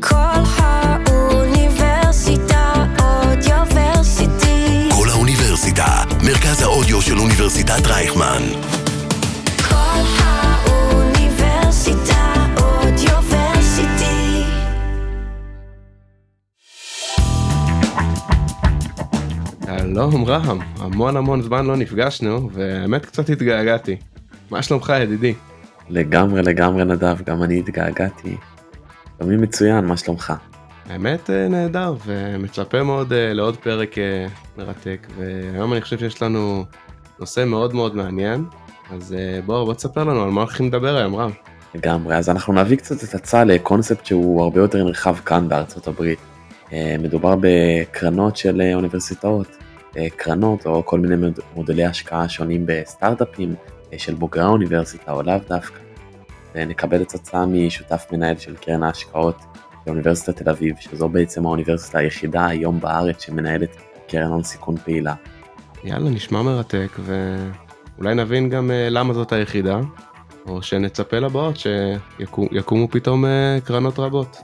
כל האוניברסיטה אודיוורסיטי. כל האוניברסיטה, מרכז האודיו של אוניברסיטת רייכמן. כל האוניברסיטה אודיוורסיטי. שלום רם, המון זמן לא נפגשנו והאמת קצת התגעגעתי. מה שלומך ידידי? לגמרי נדב, גם אני התגעגעתי. תמיד מצוין, מה שלומך? האמת נהדר ומצפה מאוד לעוד פרק מרתק, והיום אני חושב שיש לנו נושא מאוד מעניין, אז בוא תספר לנו על מה הולכים לדבר היום רם. לגמרי, אז אנחנו נביא קצת את הצעה לקונספט שהוא הרבה יותר נרחב כאן בארצות הברית. מדובר בקרנות של אוניברסיטאות, קרנות או כל מיני מודלי השקעה שונים בסטארט-אפים, של בוגרי האוניברסיטה או לאו דווקא. נקבל את הצעה משותף מנהל של קרן ההשקעות באוניברסיטת תל אביב, שזו בעצם האוניברסיטה היחידה היום בארץ שמנהלת קרן הון סיכון פעילה. יאללה, נשמע מרתק, ואולי נבין גם למה זאת היחידה, או שנצפה לבאות שיקומו פתאום קרנות רבות.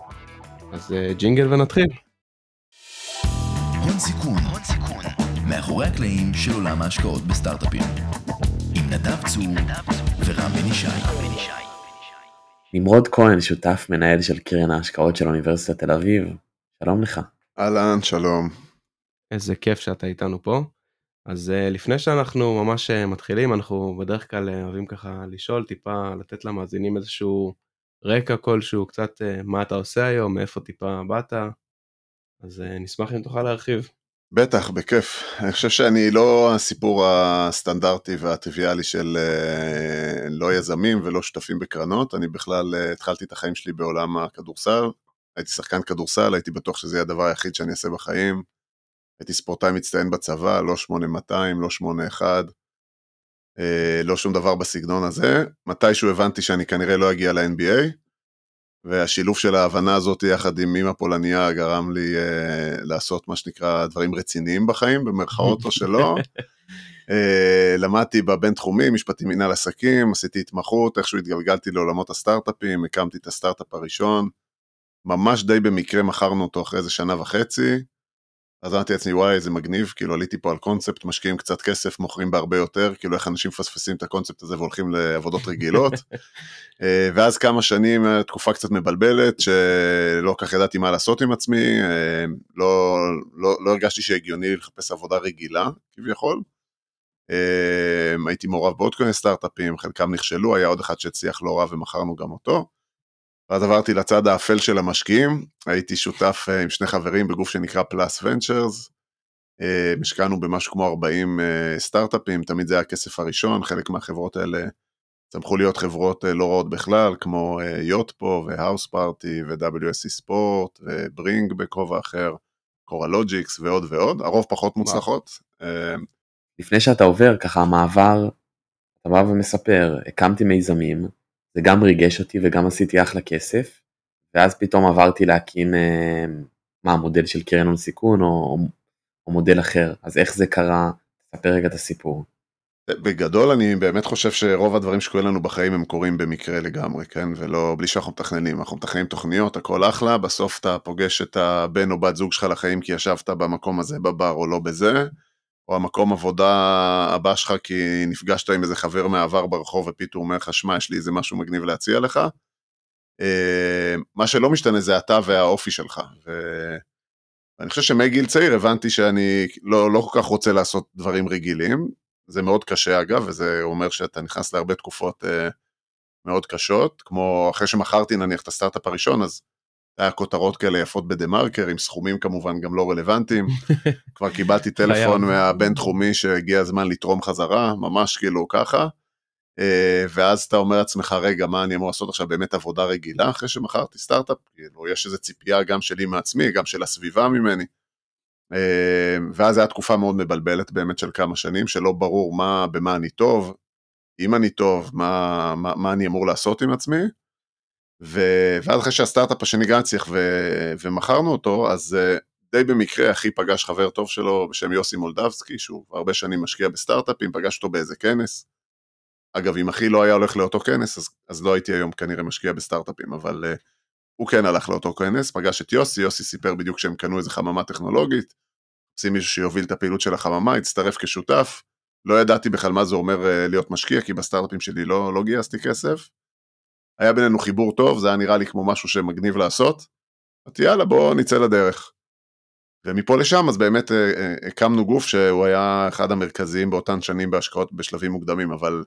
אז ג'ינגל ונתחיל. הון סיכון, מאחורי הקלעים של עולם ההשקעות בסטארט-אפים. נדב צור ורם בן ישי. נמרוד כהן, שותף מנהל של קרן ההשקעות של אוניברסיטת תל אביב. שלום לך. אהלן, שלום. איזה כיף שאתה איתנו פה. אז לפני שאנחנו ממש מתחילים, אנחנו בדרך כלל אוהבים ככה לשאול טיפה, לתת למאזינים איזשהו רקע כלשהו, קצת מה אתה עושה היום, מאיפה טיפה באת, אז נשמח אם תוכל להרחיב. בטח, בכיף. אני חושב שאני לא הסיפור הסטנדרטי והטריוויאלי של לא יזמים ולא שותפים בקרנות. אני בכלל התחלתי את החיים שלי בעולם הכדורסל. הייתי שחקן כדורסל, הייתי בטוח שזה הדבר היחיד שאני אעשה בחיים. הייתי ספורטאי מצטיין בצבא, לא 8200, לא 81, לא שום דבר בסגנון הזה. מתישהו הבנתי שאני כנראה לא אגיע ל-NBA. והשילוב של ההבנה הזאת יחד עם אמא פולניה גרם לי לעשות מה שנקרא דברים רציניים בחיים, במרכאות או שלא. למדתי בבינתחומי, משפטים מנהל עסקים, עשיתי התמחות, איכשהו התגלגלתי לעולמות הסטארט-אפים, הקמתי את הסטארט-אפ הראשון, ממש די במקרה מכרנו אותו אחרי איזה שנה וחצי, אז אמרתי לעצמי וואי זה מגניב, כאילו עליתי פה על קונספט, משקיעים קצת כסף, מוכרים בהרבה יותר, כאילו איך אנשים פספסים את הקונספט הזה והולכים לעבודות רגילות, ואז כמה שנים, תקופה קצת מבלבלת, שלא כך ידעתי מה לעשות עם עצמי, לא הרגשתי שהגיוני לחפש עבודה רגילה, כביכול, הייתי מעורב בעוד כאלה סטארט-אפים, חלקם נכשלו, היה עוד אחד שהצליח לא רע ומכרנו גם אותו, ואז עברתי לצד האפל של המשקיעים, הייתי שותף עם שני חברים בגוף שנקרא Plus Ventures, השקענו במשהו כמו 40 סטארט-אפים, תמיד זה היה הכסף הראשון, חלק מהחברות האלה צמחו להיות חברות לא רעות בכלל, כמו יוטפו והאוס פארטי ו-WSC ספורט וברינג בקובע אחר, קוראלוג'יקס ועוד ועוד, הרוב פחות מוצלחות. לפני שאתה עובר ככה המעבר, אתה בא ומספר, הקמתי מיזמים, זה גם ריגש אותי וגם עשיתי אחלה כסף, ואז פתאום עברתי להכין המודל של קרן הון סיכון או מודל אחר, אז איך זה קרה? תספר רגע את הסיפור. בגדול אני באמת חושב שרוב הדברים שקורים לנו בחיים הם קורים במקרה לגמרי, כן? ולא בלי שאנחנו מתכננים, אנחנו מתכננים תוכניות, הכל אחלה, בסוף אתה פוגש את הבן או בת זוג שלך לחיים כי ישבת במקום הזה בבר או לא בזה, או המקום עבודה הבא שלך, כי נפגשת עם איזה חבר מהעבר ברחוב, ופתאום אומר לך, שמע, יש לי איזה משהו מגניב להציע לך. מה שלא משתנה זה אתה והאופי שלך. ואני חושב שמגיל צעיר הבנתי שאני לא כל כך רוצה לעשות דברים רגילים. זה מאוד קשה אגב, וזה אומר שאתה נכנס להרבה תקופות מאוד קשות, כמו אחרי שמחרתי נניח את הסטארט-אפ הראשון, אז היה כותרות כאלה יפות בדמרקר, עם סכומים כמובן גם לא רלוונטיים, כבר קיבלתי טלפון מהבן תחומי שהגיע הזמן לתרום חזרה, ממש כאילו ככה, ואז אתה אומר לעצמך, רגע, מה אני אמור לעשות עכשיו באמת עבודה רגילה, אחרי שמחרתי סטארט-אפ, כאילו, יש איזו ציפייה גם שלי מעצמי, גם של הסביבה ממני, ואז היה תקופה מאוד מבלבלת באמת של כמה שנים, שלא ברור במה אני טוב, אם אני טוב, מה אני אמור לעשות עם עצמי, ואז אחרי שהסטארט-אפ השני גם צריך ומכרנו אותו, אז די במקרה אחי פגש חבר טוב שלו בשם יוסי מולדבסקי, שהוא הרבה שנים משקיע בסטארט-אפים, פגש אותו באיזה כנס, אגב, אם אחי לא היה הולך לאותו כנס, אז לא הייתי היום כנראה משקיע בסטארט-אפים, אבל הוא כן הלך לאותו כנס, פגש את יוסי, יוסי סיפר בדיוק שהם קנו איזו חממה טכנולוגית, עושים מישהו שיוביל את הפעילות של החממה, הצטרף כשותף, לא ידעתי בכלל מה זה אומר להיות משקיע, כי בסטארט-אפים שלי לא גייסתי כסף, היה בינינו חיבור טוב, זה היה נראה לי כמו משהו שמגניב לעשות, אז יאללה, בוא נצא לדרך. ומפה לשם, אז באמת הקמנו גוף שהוא היה אחד המרכזיים באותן שנים בהשקעות בשלבים מוקדמים, אבל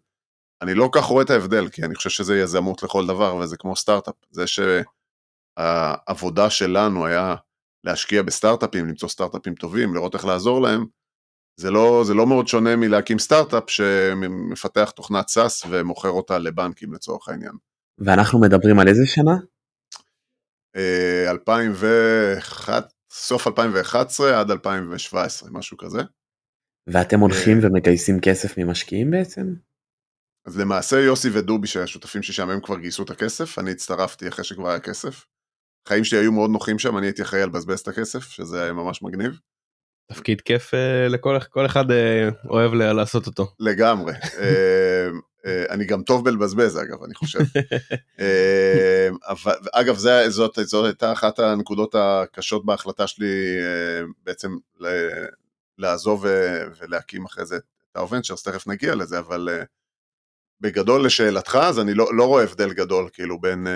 אני לא כך רואה את ההבדל, כי אני חושב שזה יזמות לכל דבר, וזה כמו סטארט-אפ. זה שהעבודה שלנו היה להשקיע בסטארט-אפים, למצוא סטארט-אפים טובים, לראות איך לעזור להם, זה לא מאוד שונה מלהקים סטארט-אפ שמפתח תוכנת סאס ומוכר אותה לבנקים לצורך העניין. ואנחנו מדברים על איזה שנה? 2001, סוף 2011 עד 2017, משהו כזה. ואתם הולכים ומגייסים כסף ממשקיעים בעצם? אז למעשה יוסי ודובי שהשותפים ששם הם כבר גייסו את הכסף, אני הצטרפתי אחרי שכבר היה כסף. החיים שלי היו מאוד נוחים שם, אני הייתי אחראי על בזבז את הכסף, שזה היה ממש מגניב. תפקיד כיף לכל אחד אוהב לעשות אותו. לגמרי. אני גם טוב בלבזבז, אגב, אני חושב. אגב, זאת הייתה אחת הנקודות הקשות בהחלטה שלי, בעצם לעזוב ולהקים אחרי זה את TAU Ventures, תכף נגיע לזה, אבל בגדול לשאלתך, אז אני לא רואה הבדל גדול, כאילו בין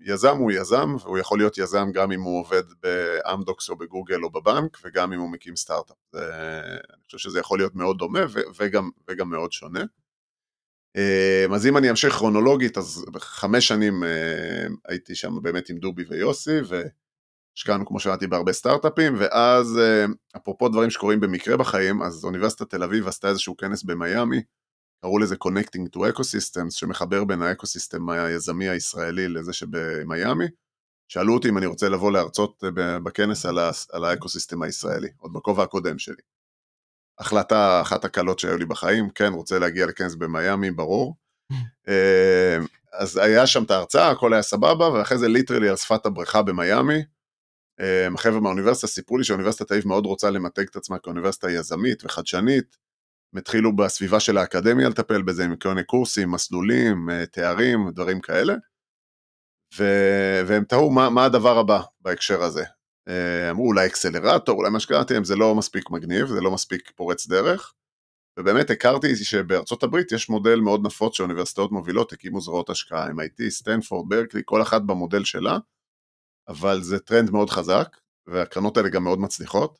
יזם הוא יזם, והוא יכול להיות יזם גם אם הוא עובד באמדוקס או בגוגל או בבנק, וגם אם הוא מקים סטארט-אפ. אני חושב שזה יכול להיות מאוד דומה, וגם מאוד שונה. אז אם אני אמשיך כרונולוגית, אז 5 שנים הייתי שם באמת עם דובי ויוסי, והשקענו כמו שאמרתי בהרבה סטארט-אפים, ואז אפרופו דברים שקורים במקרה בחיים, אז אוניברסיטת תל אביב עשתה איזשהו כנס במיימי, קראו לזה Connecting to Ecosystems, שמחבר בין האקוסיסטם היזמי הישראלי לזה שבמיימי, שאלו אותי אם אני רוצה לבוא להרצות בכנס על האקוסיסטם הישראלי, עוד בכובע הקודם שלי. החלטה אחת הקלות שהיו לי בחיים, כן, רוצה להגיע לכנס במיימי, ברור. אז היה שם את ההרצאה, הכל היה סבבה, ואחרי זה ליטרלי על שפת הבריכה במיימי, החבר'ה מהאוניברסיטה סיפרו לי שהאוניברסיטת תל אביב מאוד רוצה למתג את עצמה כאוניברסיטה יזמית וחדשנית, מתחילו בסביבה של האקדמיה לטפל בזה, עם קורסים, מסלולים, תארים, דברים כאלה, והם תהו מה הדבר הבא בהקשר הזה. אמרו אולי אקסלרטור, אולי מה שקראתם, זה לא מספיק מגניב, זה לא מספיק פורץ דרך, ובאמת הכרתי שבארצות הברית יש מודל מאוד נפוץ שאוניברסיטאות מובילות, הקימו זרועות השקעה, MIT, סטנפורד, ברקלי, כל אחת במודל שלה, אבל זה טרנד מאוד חזק, והקרנות האלה גם מאוד מצליחות,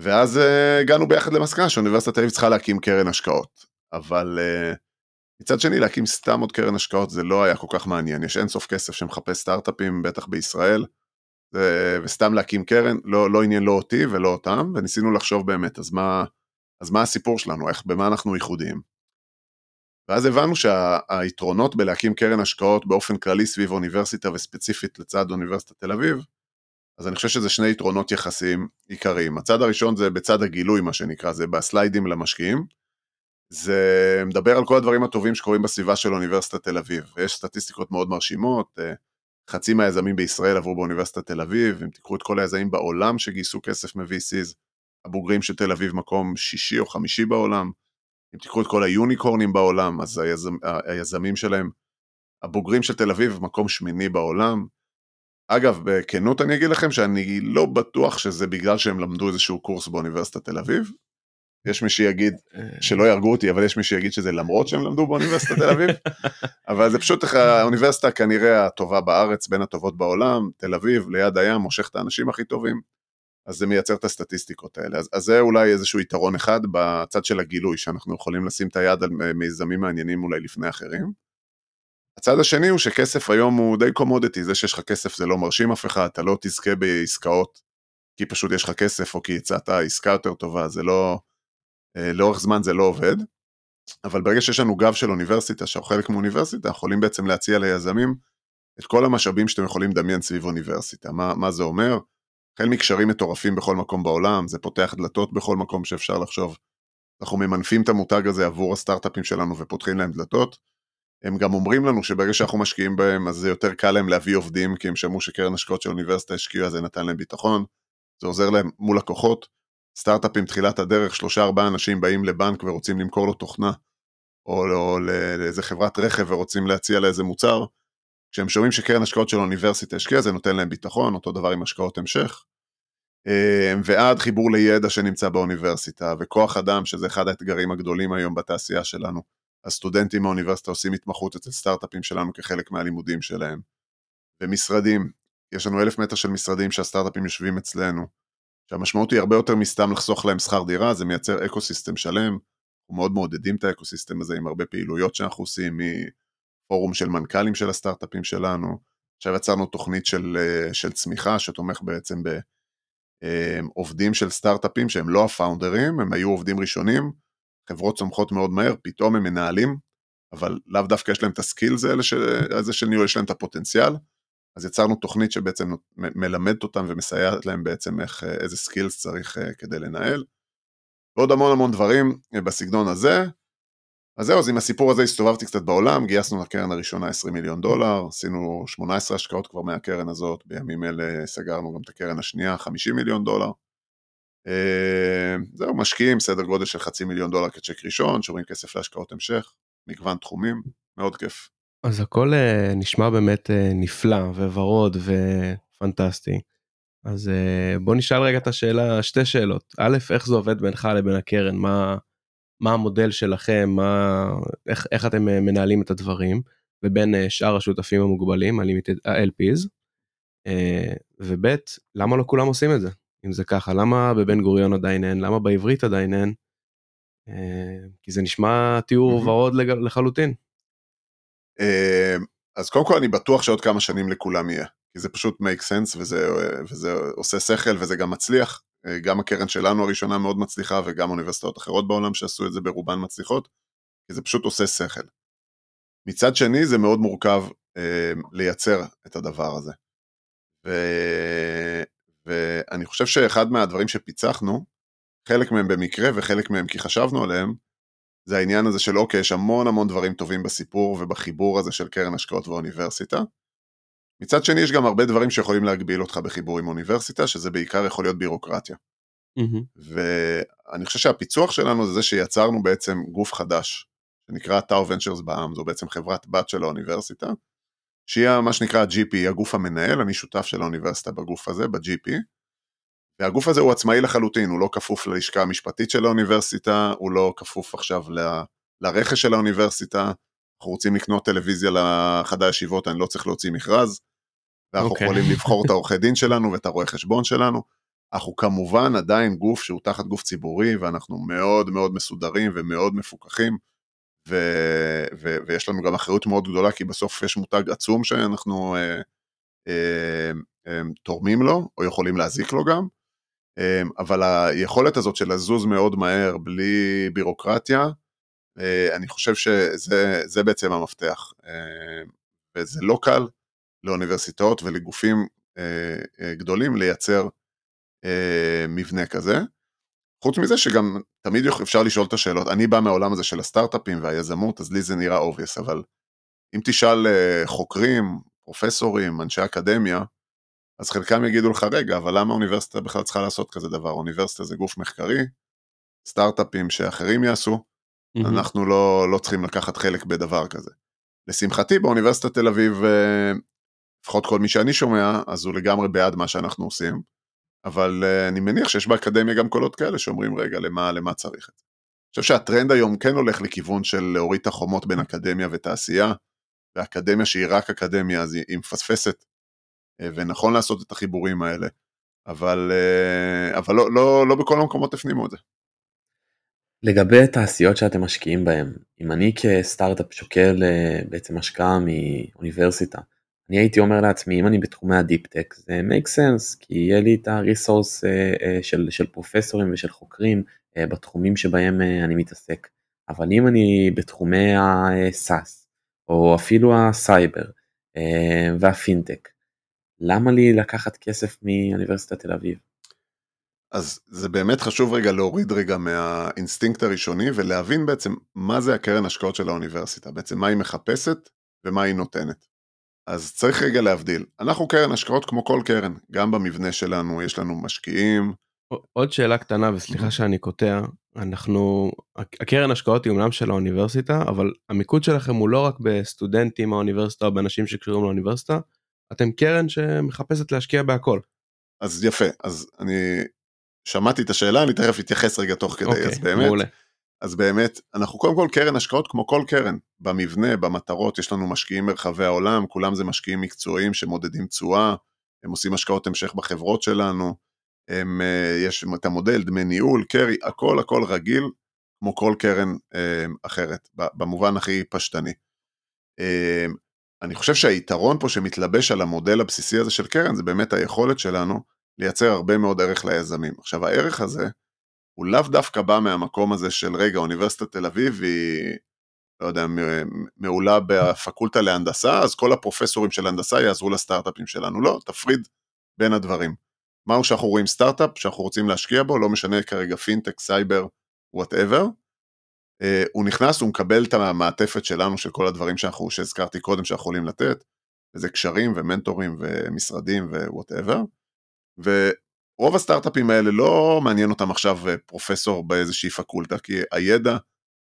ואז הגענו ביחד למסקנה שאוניברסיטת תל אביב צריכה להקים קרן השקעות, אבל מצד שני להקים סתם עוד קרן השקעות זה לא היה כל כך מעניין, יש אינסוף כסף שמחפש סטארט-אפים בטח בישראל, וסתם להקים קרן לא עניין לא אותי ולא אותם, וניסינו לחשוב באמת, אז מה הסיפור שלנו, איך, במה אנחנו ייחודיים. ואז הבנו שהיתרונות בלהקים קרן השקעות באופן כללי סביב אוניברסיטה וספציפית לצד אוניברסיטת תל אביב, אז אני חושב שזה שני יתרונות יחסיים עיקריים. הצד הראשון זה בצד הגילוי, מה שנקרא, זה בסליידים למשקיעים. זה מדבר על כל הדברים הטובים שקורים בסביבה של אוניברסיטת תל אביב. יש סטטיסטיקות מאוד מרשימות, חצי מהיזמים בישראל עברו באוניברסיטת תל אביב, אם תקחו את כל היזמים בעולם שגייסו כסף מ-VCs, הבוגרים של תל אביב מקום 6 או 5 בעולם, אם תקחו את כל היוניקורנים בעולם, אז היזמים שלהם, הבוגרים של תל אביב מקום 8 בעולם, אגב, בכנות אני אגיד לכם שאני לא בטוח שזה בגלל שהם למדו איזשהו קורס באוניברסיטת תל אביב, יש מי שיגיד, שלא ירגו אותי, אבל יש מי שיגיד שזה למרות שהם למדו באוניברסיטת תל אביב, אבל זה פשוט האוניברסיטה כנראה הטובה בארץ, בין הטובות בעולם, תל אביב ליד הים, מושך את האנשים הכי טובים, אז זה מייצר את הסטטיסטיקות האלה, אז זה אולי איזשהו יתרון אחד בצד של הגילוי, שאנחנו יכולים לשים את היד על מיזמים מעניינים אולי לפני אחרים, הצד השני הוא שכסף היום הוא די קומודיטי, זה שיש לך כסף זה לא מרשים אף אחד, אתה לא תזכה בעסקאות, כי פשוט יש לך כסף או כי יצאת עסקה יותר טובה, זה לא, לאורך זמן זה לא עובד, אבל ברגע שיש לנו גב של אוניברסיטה, שחלק מאוניברסיטה, יכולים בעצם להציע ליזמים את כל המשאבים שאתם יכולים לדמיין סביב אוניברסיטה, מה זה אומר? החל מקשרים מטורפים בכל מקום בעולם, זה פותח דלתות בכל מקום שאפשר לחשוב, אנחנו ממנפים את המותג הזה עבור הסטארט-אפים שלנו ופותחים להם דלתות, הם גם אומרים לנו שברגע שאנחנו משקיעים בהם, אז זה יותר קל להם להביא עובדים, כי הם שמעו שקרן השקעות של האוניברסיטה השקיעה, אז זה נתן להם ביטחון, זה עוזר להם מול לקוחות, סטארט-אפים תחילת הדרך, 3-4 אנשים באים לבנק ורוצים למכור לו תוכנה, או לאיזה חברת רכב ורוצים להציע לאיזה מוצר, כשהם שומעים שקרן השקעות של אוניברסיטה השקיעה, זה נותן להם ביטחון, אותו דבר עם השקעות המשך, ועד חיבור לידע שנמצא באוניברסיטה, וכוח אדם, שזה אחד האתגרים הגדולים היום בתעשייה שלנו. הסטודנטים מהאוניברסיטה עושים התמחות אצל סטארט-אפים שלנו כחלק מהלימודים שלהם. ומשרדים, יש לנו 1,000 מטר של משרדים שהסטארט-אפים יושבים אצלנו, שהמשמעות היא הרבה יותר מסתם לחסוך להם שכר דירה, זה מייצר אקוסיסטם שלם, ומאוד מעודדים את האקוסיסטם הזה עם הרבה פעילויות שאנחנו עושים, מפורום של מנכ"לים של הסטארט-אפים שלנו, עכשיו יצרנו תוכנית של צמיחה, שתומך בעצם בעובדים של סטארט-אפים, שהם לא הפאונדרים, הם היו עובדים ראשונים, חברות צומחות מאוד מהר, פתאום הם מנהלים, אבל לאו דווקא יש להם את הסקילס הזה של ניהול, יש להם את הפוטנציאל, אז יצרנו תוכנית שבעצם מלמדת אותם ומסייעת להם בעצם איזה סקילס צריך כדי לנהל. ועוד המון דברים בסגנון הזה. אז זהו, אז עם הסיפור הזה הסתובבתי קצת בעולם, גייסנו לקרן הראשונה $20 מיליון, עשינו 18 השקעות כבר מהקרן הזאת, בימים אלה סגרנו גם את הקרן השנייה, $50 מיליון. זהו, משקיעים סדר גודל של $500,000 כצ'ק ראשון, שומרים כסף להשקעות המשך, מגוון תחומים, מאוד כיף. אז הכל נשמע באמת נפלא וורוד ופנטסטי. אז בוא נשאל רגע את השאלה, שתי שאלות. א', איך זה עובד בינך לבין הקרן? מה המודל שלכם? איך אתם מנהלים את הדברים? ובין שאר השותפים המוגבלים, ה-LPs. וב', למה לא כולם עושים את זה? אם זה ככה, למה בבן גוריון עדיין אין? למה בעברית עדיין אין? כי זה נשמע תיאור ורוד לחלוטין. אז קודם כל אני בטוח שעוד כמה שנים לכולם יהיה, כי זה פשוט make sense וזה עושה שכל וזה גם מצליח, גם הקרן שלנו הראשונה מאוד מצליחה וגם אוניברסיטאות אחרות בעולם שעשו את זה ברובן מצליחות, כי זה פשוט עושה שכל. מצד שני זה מאוד מורכב לייצר את הדבר הזה, ואני חושב שאחד מהדברים שפיצחנו, חלק מהם במקרה וחלק מהם כי חשבנו עליהם, זה העניין הזה של אוקיי, יש המון דברים טובים בסיפור ובחיבור הזה של קרן השקעות ואוניברסיטה. מצד שני, יש גם הרבה דברים שיכולים להגביל אותך בחיבור עם אוניברסיטה, שזה בעיקר יכול להיות בירוקרטיה. ואני חושב שהפיצוח שלנו זה שיצרנו בעצם גוף חדש, שנקרא TAU Ventures בעם, זו בעצם חברת בת של האוניברסיטה, שהיא מה שנקרא GP, הגוף המנהל, אני שותף של האוניברסיטה בגוף הזה, ב-GP, והגוף הזה הוא עצמאי לחלוטין, הוא לא כפוף ללשכה המשפטית של האוניברסיטה, הוא לא כפוף עכשיו לרכש של האוניברסיטה, אנחנו רוצים לקנות טלוויזיה לחדר ישיבות, אני לא צריך להוציא מכרז, ואנחנו יכולים לבחור את העורכי דין שלנו ואת הרואה חשבון שלנו, אנחנו כמובן עדיין גוף שהוא תחת גוף ציבורי, ואנחנו מאוד מסודרים ומאוד מפוקחים, ויש לנו גם אחריות מאוד גדולה, כי בסוף יש מותג עצום שאנחנו תורמים לו, או יכולים להזיק לו גם, אבל היכולת הזאת של לזוז מאוד מהר בלי בירוקרטיה, אני חושב שזה בעצם המפתח, וזה לא קל לאוניברסיטאות ולגופים גדולים לייצר מבנה כזה, חוץ מזה שגם תמיד אפשר לשאול את השאלות, אני בא מהעולם הזה של הסטארט-אפים והיזמות, אז לי זה נראה obvious, אבל אם תשאל חוקרים, פרופסורים, אנשי אקדמיה, אז חלקם יגידו לך רגע, אבל למה האוניברסיטה בכלל צריכה לעשות כזה דבר? האוניברסיטה זה גוף מחקרי, סטארט-אפים שאחרים יעשו, אנחנו לא צריכים לקחת חלק בדבר כזה. לשמחתי, באוניברסיטת תל אביב, לפחות כל מי שאני שומע, אז הוא לגמרי בעד מה שאנחנו עושים, אבל אני מניח שיש באקדמיה גם קולות כאלה שאומרים, רגע, למה צריך את זה? אני חושב שהטרנד היום כן הולך לכיוון של להוריד את החומות בין אקדמיה ותעשייה, והאקדמיה שהיא רק אקדמיה, אז היא מפספסת, ונכון לעשות את החיבורים האלה, אבל לא בכל המקומות הפנימו את זה. לגבי התעשיות שאתם משקיעים בהם, אם אני כסטארט-אפ שוקל בעצם השקעה מאוניברסיטה, אני הייתי אומר לעצמי, אם אני בתחומי הדיפ-טק, זה make sense, כי יהיה לי את הריסורס של פרופסורים ושל חוקרים בתחומים שבהם אני מתעסק. אבל אם אני בתחומי הסאס, או אפילו הסייבר והפינטק, למה לי לקחת כסף מאוניברסיטת תל אביב? אז זה באמת חשוב רגע להוריד רגע מהאינסטינקט הראשוני, ולהבין בעצם מה זה הקרן השקעות של האוניברסיטה, בעצם מה היא מחפשת ומה היא נותנת. אז צריך רגע להבדיל, אנחנו קרן השקעות כמו כל קרן, גם במבנה שלנו יש לנו משקיעים, עוד שאלה קטנה, וסליחה שאני קוטע, אנחנו, הקרן השקעות היא אומנם של האוניברסיטה, אבל המיקוד שלכם הוא לא רק בסטודנטים מהאוניברסיטה, או באנשים שקשורים לאוניברסיטה, אתם קרן שמחפשת להשקיע בהכל. אז יפה, אז אני שמעתי את השאלה, אני תכף אתייחס רגע תוך כדי, אז באמת, מעולה. אז באמת, אנחנו קודם כל קרן השקעות כמו כל קרן, במבנה, במטרות, יש לנו משקיעים מרחבי העולם, כולם זה משקיעים מקצועיים שמודדים תשואה, הם עושים השקעות המשך בחברות שלנו, הם, יש את המודל, דמי ניהול, קרי, הכל הכל רגיל, כמו כל קרן אחרת, במובן הכי פשטני. אני חושב שהיתרון פה שמתלבש על המודל הבסיסי הזה של קרן, זה באמת היכולת שלנו לייצר הרבה מאוד ערך ליזמים. עכשיו, הערך הזה, הוא לאו דווקא בא מהמקום הזה של רגע, אוניברסיטת תל אביב היא, לא יודע, מעולה בפקולטה להנדסה, אז כל הפרופסורים של הנדסה יעזרו לסטארט-אפים שלנו. לא, תפריד בין הדברים. מהו שאנחנו רואים סטארט-אפ, שאנחנו רוצים להשקיע בו, לא משנה כרגע פינטק, סייבר, whatever, הוא נכנס, הוא מקבל את המעטפת שלנו, של כל הדברים שאנחנו, שהזכרתי קודם, שאנחנו יכולים לתת, וזה קשרים ומנטורים ומשרדים ו-whatever, ורוב הסטארט-אפים האלה לא מעניין אותם עכשיו פרופסור באיזושהי פקולטה, כי הידע,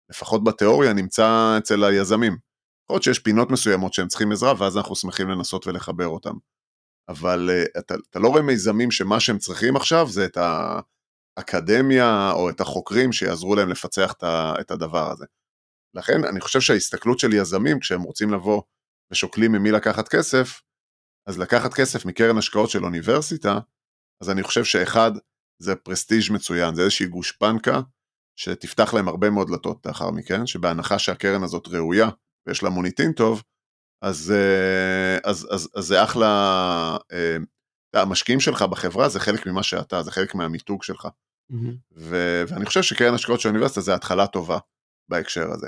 לפחות בתיאוריה, נמצא אצל היזמים. עוד שיש פינות מסוימות שהם צריכים עזרה, ואז אנחנו שמחים לנסות ולחבר אותם. אבל אתה לא רואה מיזמים שמה שהם צריכים עכשיו זה את האקדמיה או את החוקרים שיעזרו להם לפצח את הדבר הזה. לכן אני חושב שההסתכלות של יזמים כשהם רוצים לבוא ושוקלים ממי לקחת כסף, אז לקחת כסף מקרן השקעות של אוניברסיטה, אז אני חושב שאחד זה פרסטיג' מצוין, זה איזושהי גושפנקה שתפתח להם הרבה מאוד דלתות לאחר מכן, שבהנחה שהקרן הזאת ראויה ויש לה מוניטין טוב, אז זה אחלה, המשקיעים שלך בחברה זה חלק ממה שאתה, זה חלק מהמיתוג שלך, ואני חושב שקרן השקעות של האוניברסיטה זה התחלה טובה בהקשר הזה.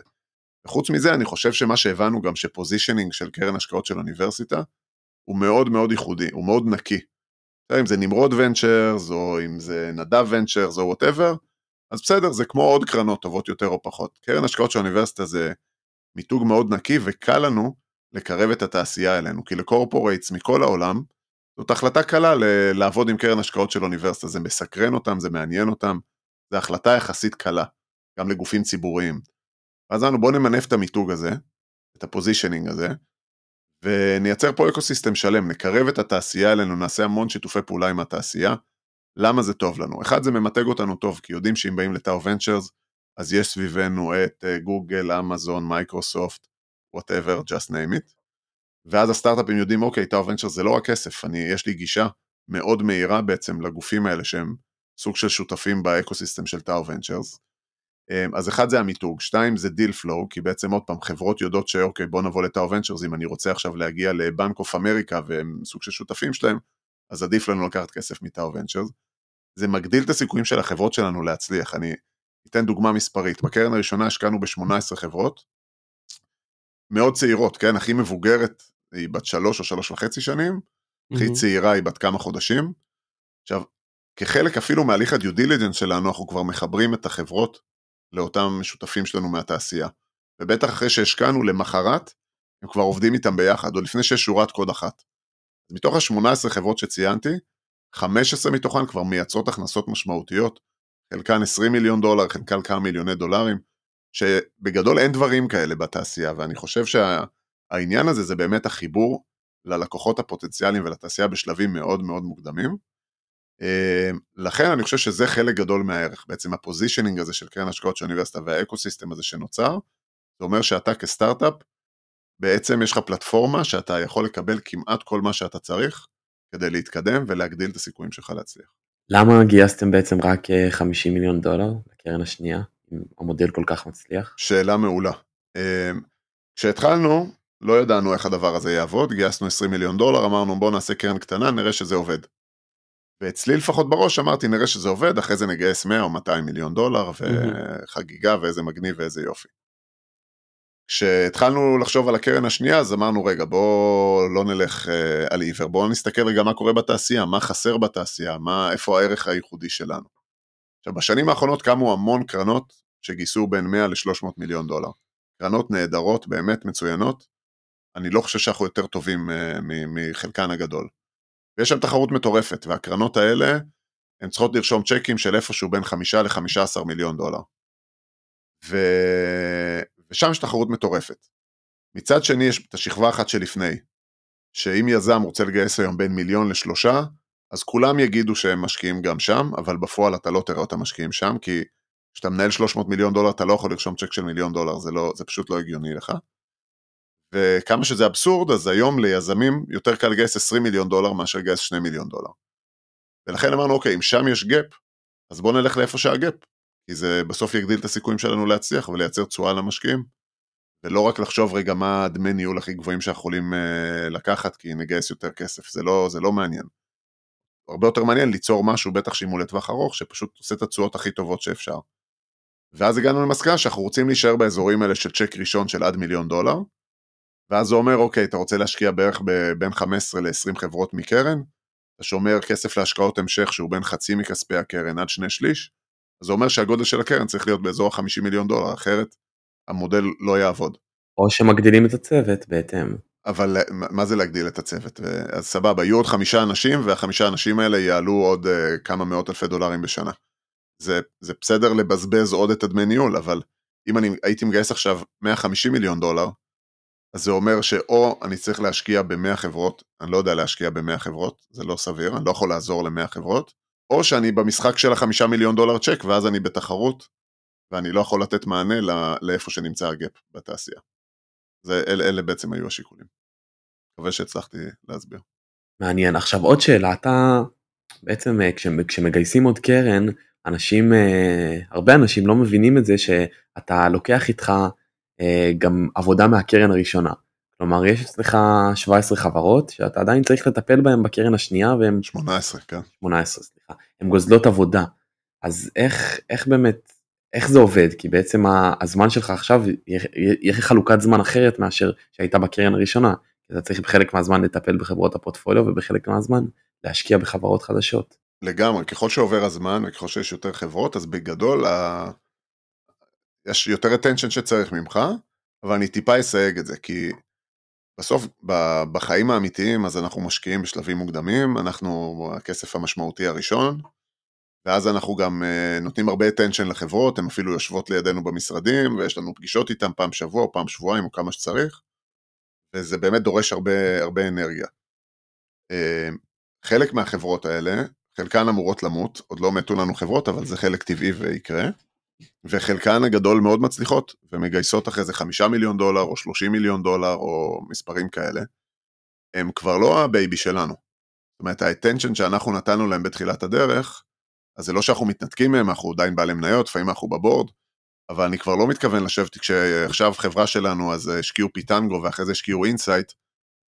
וחוץ מזה אני חושב שמה שהבנו גם שפוזישנינג של קרן השקעות של האוניברסיטה הוא מאוד מאוד ייחודי, הוא מאוד נקי, אם זה נמרוד ונצ'רס או אם זה נדב ונצ'רס או whatever, אז בסדר, זה כמו עוד קרנות טובות יותר או פחות. קרן השקעות של האוניברסיטה זה מיתוג מאוד נקי וקל לנו לקרב את התעשייה אלינו, כי לקורפורייטס מכל העולם, זאת החלטה קלה לעבוד עם קרן השקעות של אוניברסיטה, זה מסקרן אותם, זה מעניין אותם, זה החלטה יחסית קלה, גם לגופים ציבוריים. אז אנו בואו נמנף את המיתוג הזה, את הפוזישנינג הזה, ונייצר פה אקוסיסטם שלם, נקרב את התעשייה אלינו, נעשה המון שיתופי פעולה עם התעשייה. למה זה טוב לנו? אחד, זה ממתג אותנו טוב, כי יודעים שאם באים לתאו ונצ'רס, אז יש סביבנו את גוגל, אמזון, מייקרוסופט, whatever, just name it. ואז הסטארט-אפים יודעים, אוקיי, TAU Ventures זה לא רק כסף, יש לי גישה מאוד מהירה בעצם לגופים האלה שהם סוג של שותפים באקוסיסטם של TAU Ventures. אז אחד זה המיתוג, שתיים זה deal flow, כי בעצם עוד פעם חברות יודעות שאוקיי, בוא נבוא ל-TAU Ventures, אם אני רוצה עכשיו להגיע לבנק אוף אמריקה והם סוג של שותפים שלהם, אז עדיף לנו לקחת כסף מ-TAU Ventures. זה מגדיל את הסיכויים של החברות שלנו להצליח. אני אתן דוגמה מספרית. בקרן הראשונה השקענו ב-18 חברות, מאוד צעירות, כן, הכי מבוגרת היא בת 3 או 3.5 שנים, הכי צעירה היא בת כמה חודשים. עכשיו, כחלק אפילו מהליך הדיו דיליג'נס שלנו, אנחנו כבר מחברים את החברות לאותם שותפים שלנו מהתעשייה, ובטח אחרי שהשקענו למחרת, הם כבר עובדים איתם ביחד, או לפני שיש שורת קוד אחת. מתוך ה-18 חברות שציינתי, 15 מתוכן כבר מייצרות הכנסות משמעותיות, חלקן $20 מיליון, חלקן כמה מיליוני דולרים, שבגדול אין דברים כאלה בתעשייה, ואני חושב שהעניין הזה זה באמת החיבור ללקוחות הפוטנציאליים ולתעשייה בשלבים מאוד מאוד מוקדמים. לכן אני חושב שזה חלק גדול מהערך, בעצם הפוזישנינג הזה של קרן השקעות של האוניברסיטה והאקוסיסטם הזה שנוצר, זה אומר שאתה כסטארט-אפ, בעצם יש לך פלטפורמה שאתה יכול לקבל כמעט כל מה שאתה צריך, כדי להתקדם ולהגדיל את הסיכויים שלך להצליח. למה גייסתם בעצם רק $50 מיליון לקרן השנייה? המודל כל כך מצליח? שאלה מעולה. כשהתחלנו, לא ידענו איך הדבר הזה יעבוד, גייסנו $20 מיליון, אמרנו בוא נעשה קרן קטנה, נראה שזה עובד. ואצלי לפחות בראש אמרתי נראה שזה עובד, אחרי זה נגייס $100 או $200 מיליון, וחגיגה ואיזה מגניב ואיזה יופי. כשהתחלנו לחשוב על הקרן השנייה, אז אמרנו רגע, בוא לא נלך על עיוור, בוא נסתכל רגע מה קורה בתעשייה, מה חסר בתעשייה, איפה הערך הייחודי שלנו. עכשיו, בשנים האחרונות קמו המון קרנות שגייסו בין $100 ל-300 מיליון. קרנות נהדרות, באמת מצוינות. אני לא חושב שאנחנו יותר טובים מחלקן הגדול. ויש שם תחרות מטורפת, והקרנות האלה הן צריכות לרשום צ'קים של איפשהו בין 5 ל-15 מיליון דולר. ושם יש תחרות מטורפת. מצד שני יש את השכבה אחת שלפני, שאם יזם רוצה לגייס היום בין מיליון ל3, אז כולם יגידו שהם משקיעים גם שם, אבל בפועל אתה לא תראה אותם משקיעים שם, כי כשאתה מנהל 300 מיליון דולר, אתה לא יכול לרשום צ'ק של מיליון דולר, זה פשוט לא הגיוני לך. וכמה שזה אבסורד, אז היום ליזמים יותר קל לגייס 20 מיליון דולר, מאשר לגייס 2 מיליון דולר. ולכן אמרנו, אוקיי, אם שם יש גאפ, אז בואו נלך לאיפה שהגאפ, כי זה בסוף יגדיל את הסיכויים שלנו להצליח, ולייצר תשואה למשקיעים, ולא רק לחשוב רגע מה דמי ניהול הכי גבוהים שאנחנו יכולים לקחת, כי נגייס יותר כסף, זה לא מעניין. הרבה יותר מעניין ליצור משהו, בטח שימו לטווח ארוך, שפשוט עושה את התשואות הכי טובות שאפשר. ואז הגענו למסקנה שאנחנו רוצים להישאר באזורים האלה של צ'ק ראשון של עד מיליון דולר, ואז זה אומר, אוקיי, אתה רוצה להשקיע בערך בין 15 ל-20 חברות מקרן, אתה שומר כסף להשקעות המשך שהוא בין חצי מכספי הקרן עד 2/3, אז זה אומר שהגודל של הקרן צריך להיות באזור ה-50 מיליון דולר, אחרת המודל לא יעבוד. או שמגדילים את הצוות בהתאם. אבל מה זה להגדיל את הצוות? אז סבבה, יהיו עוד 5 אנשים, וה5 אנשים האלה יעלו עוד כמה מאות אלפי דולרים בשנה. זה בסדר לבזבז עוד את הדמי ניהול, אבל אם אני הייתי מגייס עכשיו 150 מיליון דולר, אז זה אומר שאו אני צריך להשקיע ב100 חברות, אני לא יודע להשקיע ב100 חברות, זה לא סביר, אני לא יכול לעזור ל100 חברות, או שאני במשחק של ה5 מיליון דולר צ'ק, ואז אני בתחרות, ואני לא יכול לתת מענה לאיפה שנמצא הגאפ בתעשייה. אלה בעצם היו השיקולים. מקווה שהצלחתי להסביר. מעניין. עכשיו עוד שאלה, אתה בעצם כשמגייסים עוד קרן, אנשים, הרבה אנשים לא מבינים את זה שאתה לוקח איתך גם עבודה מהקרן הראשונה. כלומר, יש אצלך 17 חברות שאתה עדיין צריך לטפל בהן בקרן השנייה, והם 18, כן. 18, סליחה. הם גוזלות עבודה. אז איך באמת, איך זה עובד? כי בעצם הזמן שלך עכשיו, יש חלוקת זמן אחרת מאשר שהייתה בקרן הראשונה. אתה צריך בחלק מהזמן לטפל בחברות הפורטפוליו, ובחלק מהזמן להשקיע בחברות חדשות. לגמרי, ככל שעובר הזמן, וככל שיש יותר חברות, אז בגדול, יש יותר attention שצריך ממך, אבל אני טיפה אסייג את זה, כי בסוף, בחיים האמיתיים, אז אנחנו משקיעים בשלבים מוקדמים, הכסף המשמעותי הראשון, ואז אנחנו גם נותנים הרבה attention לחברות, הן אפילו יושבות לידינו במשרדים, ויש לנו פגישות איתם פעם שבוע, או פעם שבועיים, או כמה שצריך, וזה באמת דורש הרבה אנרגיה. חלק מהחברות האלה, חלקן אמורות למות, עוד לא מתו לנו חברות, אבל זה חלק טבעי ויקרה, וחלקן הגדול מאוד מצליחות, ומגייסות אחרי זה 5 מיליון דולר, או 30 מיליון דולר, או מספרים כאלה, הם כבר לא הבייבי שלנו. זאת אומרת, האטנשן שאנחנו נתנו להם בתחילת הדרך, אז זה לא שאנחנו מתנתקים מהם, אנחנו עדיין בעלי מניות, לפעמים אנחנו בבורד, אבל אני כבר לא מתכוון לשבת, כשעכשיו חברה שלנו, אז השקיעו פיטנגו, ואחרי זה השקיעו אינסייט,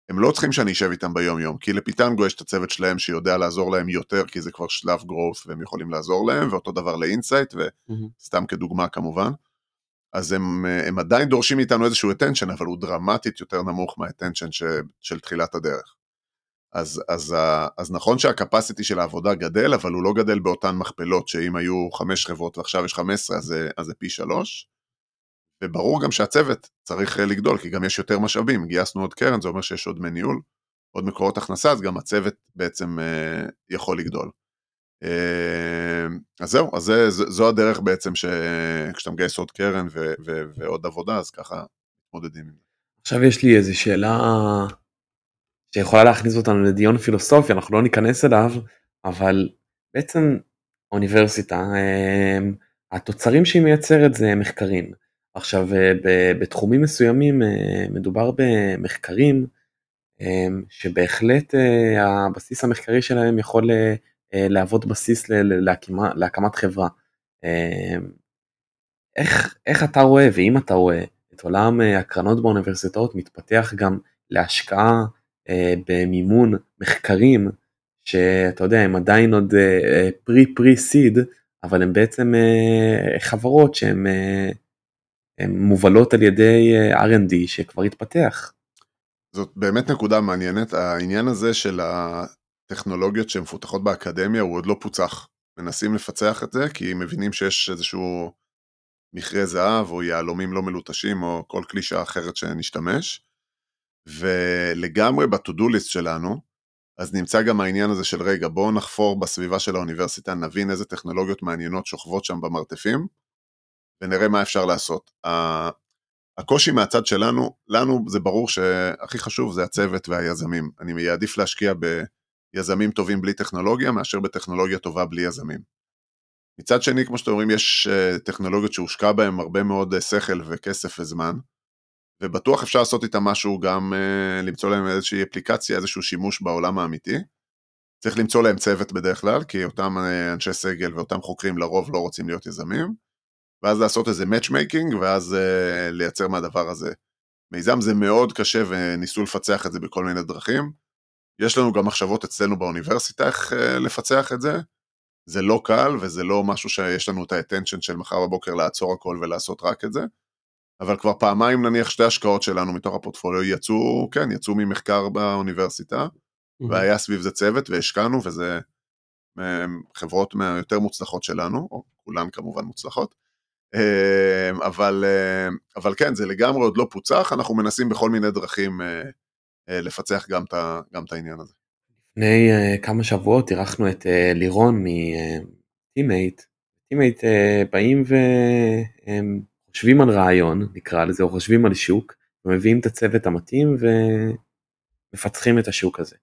הם לא צריכים שאני אשב איתם ביום-יום, כי לפיטנגו יש את הצוות שלהם שיודע לעזור להם יותר, כי זה כבר שלב growth, והם יכולים לעזור להם, ואותו דבר לאינסייט, וסתם כדוגמה כמובן, אז הם עדיין דורשים איתנו איזשהו attention, אבל הוא דרמטית יותר נמוך מה-attention של תחילת הדרך. אז נכון שהקפסיטי של העבודה גדל, אבל הוא לא גדל באותן מכפלות, שאם היו 5 חברות ועכשיו יש 15, אז זה פי 3, וברור גם שהצוות צריך לגדול, כי גם יש יותר משאבים, גייסנו עוד קרן, זה אומר שיש עוד מניהול, עוד מקורות הכנסה, אז גם הצוות בעצם יכול לגדול. אז זהו, אז זו הדרך בעצם, שכשאתה מגייס עוד קרן ועוד עבודה, אז ככה מודדים. עכשיו יש לי איזו שאלה שיכולה להכניס אותנו לדיון פילוסופי, אנחנו לא ניכנס אליו, אבל בעצם אוניברסיטה, התוצרים שהיא מייצרת זה מחקרים. עכשיו, בתחומים מסוימים מדובר במחקרים שבהחלט הבסיס המחקרי שלהם יכול להוות בסיס להקמת חברה. איך אתה רואה, ואם אתה רואה, את עולם הקרנות באוניברסיטאות מתפתח גם להשקעה במימון מחקרים, שאתה יודע, הם עדיין עוד פרי-סיד, אבל הם בעצם חברות שהן מובלות על ידי R&D שכבר התפתח. זאת באמת נקודה מעניינת, העניין הזה של הטכנולוגיות שמפותחות באקדמיה הוא עוד לא פוצח, מנסים לפצח את זה כי מבינים שיש איזשהו מכרה זהב או יעלומים לא מלוטשים או כל קלישה אחרת שנשתמש, ולגמרי בתודוליסט שלנו אז נמצא גם העניין הזה של רגע, בואו נחפור בסביבה של האוניברסיטה, נבין איזה טכנולוגיות מעניינות שוכבות שם במרתפים, ונראה מה אפשר לעשות. הקושי מהצד שלנו, לנו זה ברור שהכי חשוב זה הצוות והיזמים. אני מייעדיף להשקיע ביזמים טובים בלי טכנולוגיה, מאשר בטכנולוגיה טובה בלי יזמים. מצד שני, כמו שאתם אומרים, יש טכנולוגיות שהושקע בהן הרבה מאוד שכל וכסף וזמן, ובטוח אפשר לעשות איתה משהו, גם למצוא להם איזושהי אפליקציה, איזשהו שימוש בעולם האמיתי. צריך למצוא להם צוות בדרך כלל, כי אותם אנשי סגל ואותם חוקרים לרוב לא רוצים להיות יזמים, ואז לעשות איזה matchmaking, ואז לייצר מהדבר הזה. מיזם זה מאוד קשה, וניסו לפצח את זה בכל מיני דרכים. יש לנו גם מחשבות אצלנו באוניברסיטה, איך לפצח את זה. זה לא קל, וזה לא משהו שיש לנו את האטנשן של מחר בבוקר לעצור הכל ולעשות רק את זה. אבל כבר פעמיים נניח שתי השקעות שלנו מתוך הפורטפוליו יצאו, כן, יצאו ממחקר באוניברסיטה, והיה סביב זה צוות והשקענו, וזה חברות מהיותר מוצלחות שלנו, או כולן כמובן מוצלחות, אבל כן, זה לגמרי עוד לא פוצח, אנחנו מנסים בכל מיני דרכים לפצח גם את העניין הזה. לפני כמה שבועות אירחנו את לירון מ-Teammate, Teammate באים חושבים על רעיון, נקרא לזה, או חושבים על שוק, ומביאים את הצוות המתאים ומפצחים את השוק הזה.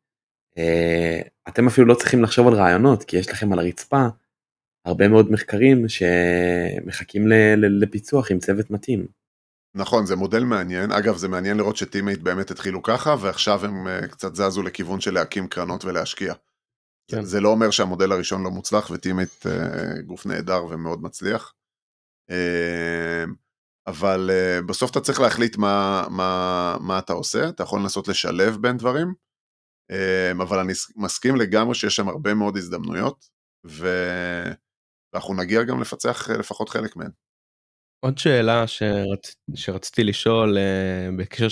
אתם אפילו לא צריכים לחשוב על רעיונות, כי יש לכם על הרצפה הרבה מאוד מחקרים שמחכים לפיצוח עם צוות מתאים. נכון, זה מודל מעניין. אגב, זה מעניין לראות שטימייט באמת התחילו ככה, ועכשיו הם קצת זזו לכיוון של להקים קרנות ולהשקיע. כן. זה לא אומר שהמודל הראשון לא מוצלח, וטימייט גוף נהדר ומאוד מצליח. אבל בסוף אתה צריך להחליט מה אתה עושה, אתה יכול לנסות לשלב בין דברים, אבל אני מסכים לגמרי שיש שם הרבה מאוד הזדמנויות, ואנחנו נגיע גם לפצח לפחות חלק מהן. עוד שאלה שרציתי לשאול בקשר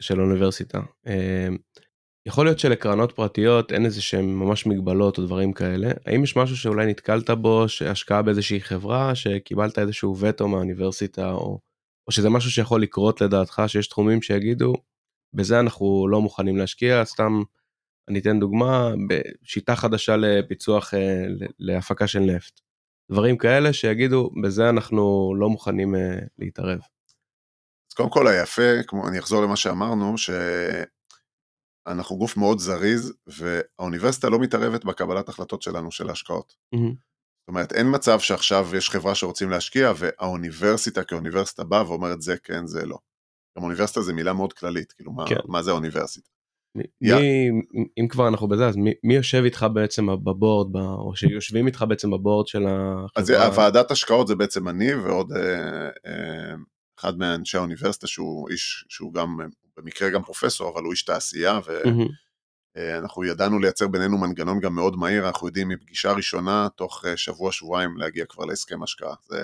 של האוניברסיטה, יכול להיות שלקרנות פרטיות אין איזה שהן ממש מגבלות או דברים כאלה, האם יש משהו שאולי נתקלת בו, שהשקעה באיזושהי חברה, שקיבלת איזשהו וטו מהאוניברסיטה, או שזה משהו שיכול לקרות לדעתך, שיש תחומים שיגידו, בזה אנחנו לא מוכנים להשקיע, סתם אני אתן דוגמה, בשיטה חדשה לפיצוח, להפקה של נפט, דברים כאלה שיגידו, בזה אנחנו לא מוכנים להתערב. אז קודם כל היפה, כמו, אני אחזור למה שאמרנו, אנחנו גוף מאוד זריז, והאוניברסיטה לא מתערבת בקבלת החלטות שלנו של ההשקעות. זאת אומרת, אין מצב שעכשיו יש חברה שרוצים להשקיע, והאוניברסיטה כאוניברסיטה באה ואומרת זה כן, זה לא. גם אוניברסיטה זה מילה מאוד כללית, כאילו מה זה אוניברסיטה? אם כבר אנחנו בזה, אז מי יושב איתך בעצם בבורד, או שיושבים איתך בעצם בבורד של החברה? אז הוועדת השקעות זה בעצם אני, ועוד אחד מאנשי האוניברסיטה, שהוא איש, שהוא גם במקרה גם פרופסור, אבל הוא איש תעשייה, ואנחנו ידענו לייצר בינינו מנגנון גם מאוד מהיר, אנחנו יודעים מפגישה ראשונה, תוך שבוע-שבועיים להגיע כבר להסכם השקעה, אני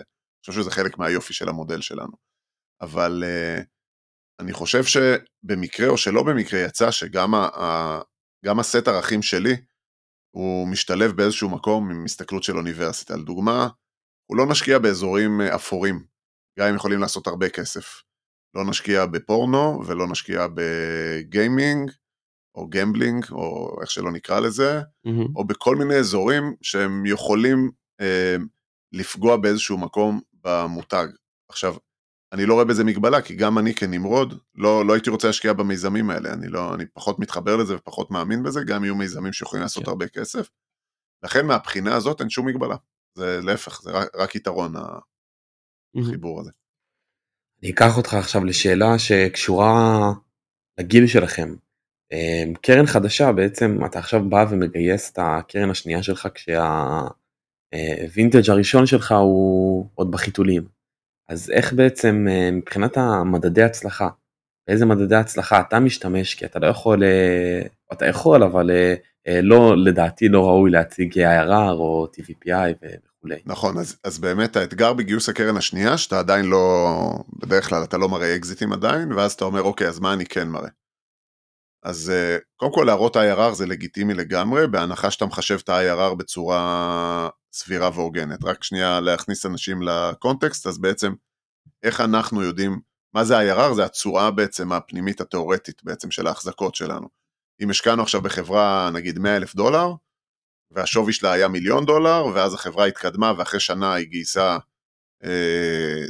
חושב שזה חלק מהיופי של המודל שלנו, אבל אני חושב שבמקרה או שלא במקרה יצא, שגם הסט ערכים שלי, הוא משתלב באיזשהו מקום, עם הסתכלות של אוניברסיטה, לדוגמה, הוא לא נשקיע באזורים אפורים, גם אם יכולים לעשות הרבה כסף, לא נשקיע בפורנו, ולא נשקיע בגיימינג, או גמבלינג, או איך שלא נקרא לזה, או בכל מיני אזורים שהם יכולים לפגוע באיזשהו מקום במותג. עכשיו, אני לא רואה בזה מגבלה, כי גם אני כנמרוד, לא הייתי רוצה להשקיע במיזמים האלה, אני פחות מתחבר לזה ופחות מאמין בזה, גם יהיו מיזמים שיכולים לעשות הרבה כסף, לכן מהבחינה הזאת אין שום מגבלה, זה להפך, זה רק יתרון החיבור הזה. אני אקח אותך עכשיו לשאלה שקשורה לגיל שלכם. קרן חדשה בעצם, אתה עכשיו בא ומגייס את הקרן השנייה שלך, כשהווינטג' הראשון שלך הוא עוד בחיתולים. אז איך בעצם מבחינת המדדי הצלחה, באיזה מדדי הצלחה אתה משתמש, כי אתה לא יכול, אתה יכול אבל לא, לדעתי לא ראוי להציג IRR או TVPI וכולי. נכון, אז באמת האתגר בגיוס הקרן השנייה, שאתה עדיין לא, בדרך כלל אתה לא מראה אקזיטים עדיין, ואז אתה אומר אוקיי, אז מה אני כן מראה? אז קודם כל להראות IRR זה לגיטימי לגמרי, בהנחה שאתה מחשב את ה-IRR בצורה סבירה והוגנת. רק שנייה להכניס אנשים לקונטקסט, אז בעצם איך אנחנו יודעים, מה זה ה-IRR? זה הצורה בעצם הפנימית התיאורטית בעצם של ההחזקות שלנו. אם השקענו עכשיו בחברה, נגיד $100,000, והשווי שלה היה $1,000,000, ואז החברה התקדמה, ואחרי שנה היא גייסה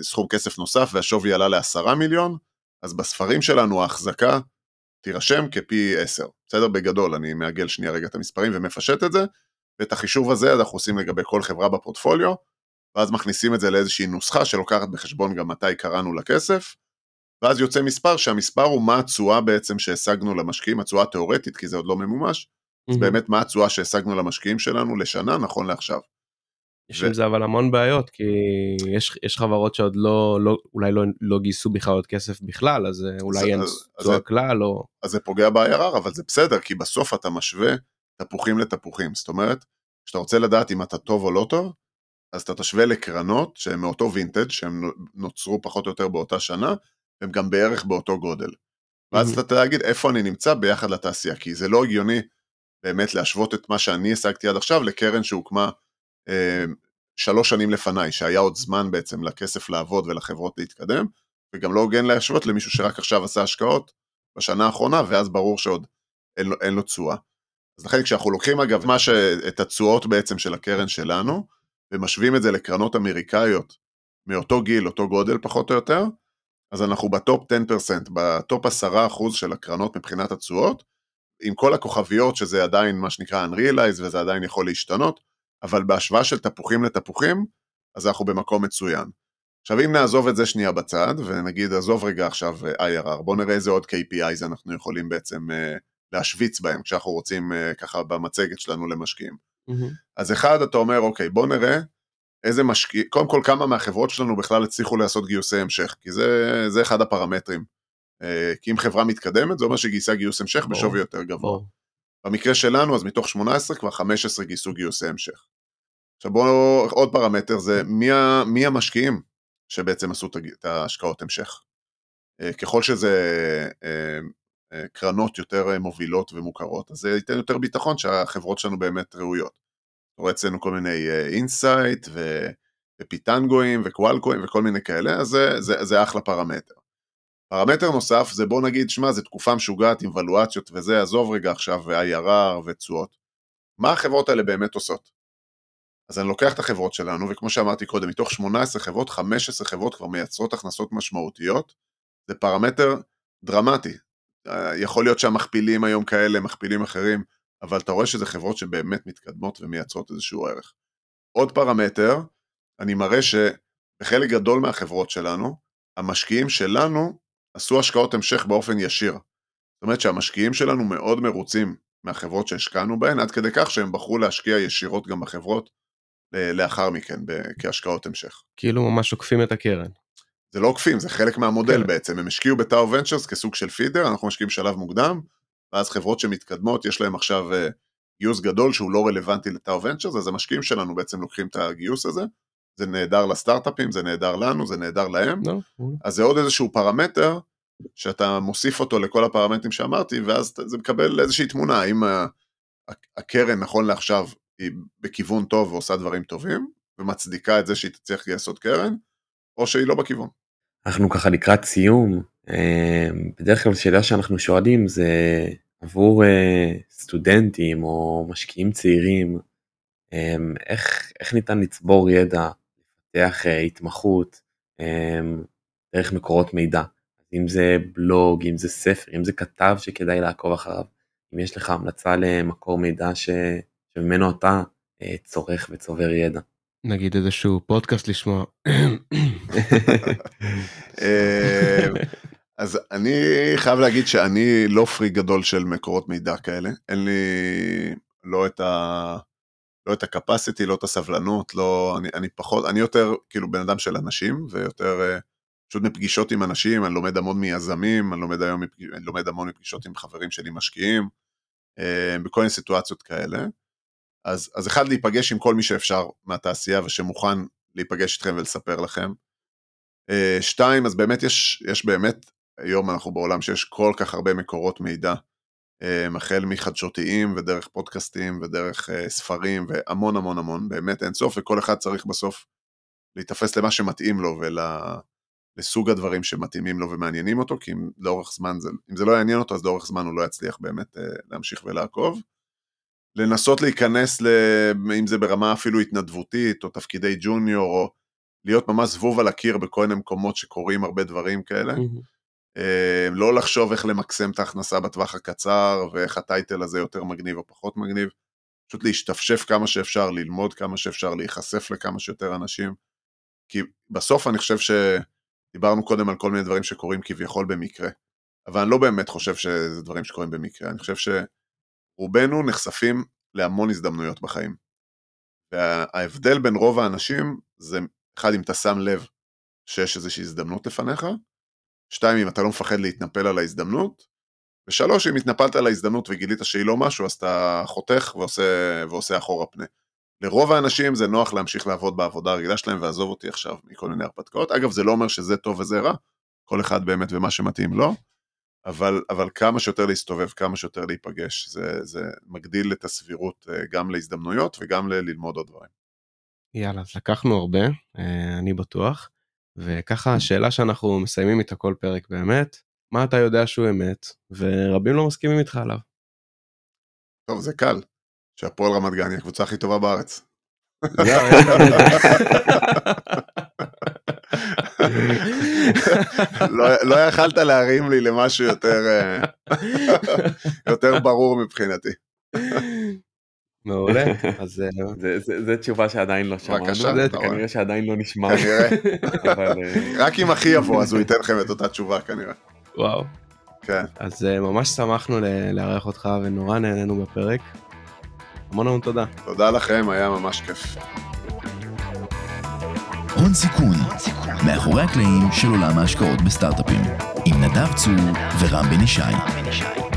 סכום כסף נוסף, והשווי עלה ל$10,000,000, אז בספרים שלנו ההחזקה תירשם כ-10x. בסדר, בגדול, אני מעגל שנייה רגע את המספרים ומפשט את זה, ואת החישוב הזה אנחנו עושים לגבי כל חברה בפורטפוליו, ואז מכניסים את זה לאיזושהי נוסחה שלוקחת בחשבון גם מתי קראנו לכסף, ואז יוצא מספר, שהמספר הוא מה התשואה בעצם שהשגנו למשקיעים, התשואה תיאורטית, כי זה עוד לא ממומש, אז באמת מה התשואה שהשגנו למשקיעים שלנו לשנה, נכון לעכשיו. יש עם זה אבל המון בעיות, כי יש חברות שעוד אולי לא גייסו בכלל עוד כסף בכלל, אז אולי אין תשואה כלל, או... אז זה פוגע ב-IRR, אבל זה בסדר, כי בסוף אתה משווה תפוחים לתפוחים, זאת אומרת, כשאתה רוצה לדעת אם אתה טוב או לא טוב, אז אתה תשווה לקרנות שהן מאותו וינטג' שהן נוצרו פחות או יותר באותה שנה, והן גם בערך באותו גודל. ואז אתה תגיד איפה אני נמצא ביחד לתעשייה, כי זה לא הגיוני באמת להשוות את מה שאני השגתי עד עכשיו לקרן שהוקמה 3 שנים לפניי, שהיה עוד זמן בעצם לכסף לעבוד ולחברות להתקדם, וגם לא הוגן להשוות למישהו שרק עכשיו עשה השקעות בשנה האחרונה, ואז ברור שעוד אין לו תשואה. אז לכן כשאנחנו לוקחים אגב את התשואות בעצם של הקרן שלנו, ומשווים את זה לקרנות אמריקאיות, מאותו גיל, אותו גודל פחות או יותר, אז אנחנו בטופ 10%, בטופ 10% של הקרנות מבחינת התשואות, עם כל הכוכביות שזה עדיין מה שנקרא unrealized, וזה עדיין יכול להשתנות, אבל בהשוואה של תפוחים לתפוחים, אז אנחנו במקום מצוין. עכשיו אם נעזוב את זה שנייה בצד, ונגיד עזוב רגע עכשיו IRR, בוא נראה איזה עוד KPIs אנחנו יכולים בעצם להשוויץ בהם, כשאנחנו רוצים ככה במצגת שלנו למשקיעים. אז אחד אתה אומר, אוקיי, בוא נראה איזה משקיע, קודם כל כמה מהחברות שלנו בכלל הצליחו לעשות גיוסי המשך, כי זה אחד הפרמטרים, כי אם חברה מתקדמת, זה אומר שגייסה גיוס המשך בשווי יותר גבוה. במקרה שלנו, אז מתוך 18 כבר 15 גייסו גיוסי המשך. עכשיו בואו, עוד פרמטר זה מי המשקיעים שבעצם עשו את ההשקעות המשך. ככל שזה קרנות יותר מובילות ומוכרות, אז זה ייתן יותר ביטחון שהחברות שלנו באמת ראויות. רואה אצלנו כל מיני אינסייט ופיטנגויים וקואלקויים וכל מיני כאלה, אז זה אחלה פרמטר. פרמטר נוסף זה בוא נגיד, שמה, זה תקופה משוגעת עם ולואציות וזה, עזוב רגע עכשיו IRR ותשואות. מה החברות האלה באמת עושות? אז אני לוקח את החברות שלנו, וכמו שאמרתי קודם, מתוך 18 חברות, 15 חברות כבר מייצרות הכנסות משמעותיות, זה פרמטר דרמטי. יכול להיות שהמכפילים היום כאלה, מכפילים אחרים, אבל אתה רואה שזה חברות שבאמת מתקדמות ומייצרות איזשהו ערך. עוד פרמטר, אני מראה שבחלק גדול מהחברות שלנו, המשקיעים שלנו עשו השקעות המשך באופן ישיר. זאת אומרת שהמשקיעים שלנו מאוד מרוצים מהחברות שהשקענו בהן, עד כדי כך שהם בחרו להשקיע ישירות גם בחברות לאחר מכן, כהשקעות המשך. כאילו ממש עוקפים את הקרן. זה לא עוקפים, זה חלק מהמודל בעצם. הם השקיעו ב-TAU Ventures כסוג של פידר, אנחנו משקיעים שלב מוקדם, ואז חברות שמתקדמות, יש להם עכשיו גיוס גדול שהוא לא רלוונטי ל-TAU Ventures, אז המשקיעים שלנו בעצם לוקחים את הגיוס הזה, זה נהדר לסטארט-אפים, זה נהדר לנו, זה נהדר להם, אז זה עוד איזשהו פרמטר, שאתה מוסיף אותו לכל הפרמטרים שאמרתי, ואז זה מקבל איזושהי תמונה, האם הקרן נכון לעכשיו, היא בכיוון טוב ועושה דברים טובים, ומצדיקה את זה שהיא תצליח לעשות קרן, או שהיא לא בכיוון. אנחנו ככה לקראת סיום, בדרך כלל שאלה שאנחנו שואלים זה עבור סטודנטים או משקיעים צעירים, איך ניתן לצבור ידע, לפתח התמחות, דרך מקורות מידע, אם זה בלוג, אם זה ספר, אם זה כתב שכדאי לעקוב אחריו, אם יש לך המלצה למקור מידע שממנו אתה צורך וצובר ידע. נגיד איזשהו פודקאסט לשמוע. אז אני חייב להגיד שאני לא פרי גדול של מקורות מידע כאלה, אין לי לא את הקפסיטי, לא את הסבלנות, אני יותר כאילו בן אדם של אנשים, ויותר פשוט מפגישות עם אנשים, אני לומד המון מיזמים, אני לומד המון מפגישות עם חברים שלי משקיעים, בכל מיני סיטואציות כאלה, אז אחד, להיפגש עם כל מי שאפשר מהתעשייה ושמוכן להיפגש איתכם ולספר לכם. 2, אז באמת יש באמת, היום אנחנו בעולם שיש כל כך הרבה מקורות מידע, החל מחדשותיים ודרך פודקאסטים ודרך ספרים והמון המון המון, באמת אין סוף, וכל אחד צריך בסוף להתאפס למה שמתאים לו לסוג הדברים שמתאימים לו ומעניינים אותו, כי אם לאורך זמן זה, אם זה לא יעניין אותו, אז לאורך זמן הוא לא יצליח באמת להמשיך ולעקוב. לנסות להיכנס, אם זה ברמה אפילו התנדבותית, או תפקידי ג'וניור, או להיות ממש זבוב על הקיר בכל מיני מקומות שקורים הרבה דברים כאלה. לא לחשוב איך למקסם את ההכנסה בטווח הקצר, ואיך הטייטל הזה יותר מגניב או פחות מגניב. פשוט להשתפשף כמה שאפשר, ללמוד כמה שאפשר, להיחשף לכמה שיותר אנשים. כי בסוף אני חושב שדיברנו קודם על כל מיני דברים שקורים כביכול במקרה, אבל אני לא באמת חושב שזה דברים שקורים במקרה. אני חושב שרובנו נחשפים להמון הזדמנויות בחיים. וההבדל בין רוב האנשים זה, אחד, אם אתה שם לב שיש איזושהי הזדמנות לפניך, שתיים, אם אתה לא מפחד להתנפל על ההזדמנות, ושלוש, אם התנפלת על ההזדמנות וגילית שהיא לא משהו, אז אתה חותך ועושה אחורה פנה. לרוב האנשים זה נוח להמשיך לעבוד בעבודה הרגילה שלהם, ועזוב אותי עכשיו מכל מיני הרפתקאות. אגב, זה לא אומר שזה טוב וזה רע, כל אחד באמת ומה שמתאים לו, אבל כמה שיותר להסתובב, כמה שיותר להיפגש, זה מגדיל את הסבירות גם להזדמנויות וגם ללמוד עוד דברים. יאללה, אז לקחנו הרבה, אני בטוח, וככה השאלה שאנחנו מסיימים איתה כל פרק באמת, מה אתה יודע שהוא אמת, ורבים לא מסכימים איתך עליו? טוב, זה קל. שהפועל רמת גן היא הקבוצה הכי טובה בארץ. לא יכלת להרים לי למשהו יותר ברור מבחינתי. מעולה. זו תשובה שעדיין לא שמענו, כנראה שעדיין לא נשמע. רק אם אחי יבוא, אז הוא ייתן לכם את אותה תשובה כנראה. וואו. אז ממש שמחנו לארח אותך, ונורא נהנינו בפרק. המון תודה. תודה לכם, היה ממש כיף. הון סיכון, מאחורי הקלעים של עולם ההשקעות בסטארט-אפים, עם נדב צור ורם בן ישי.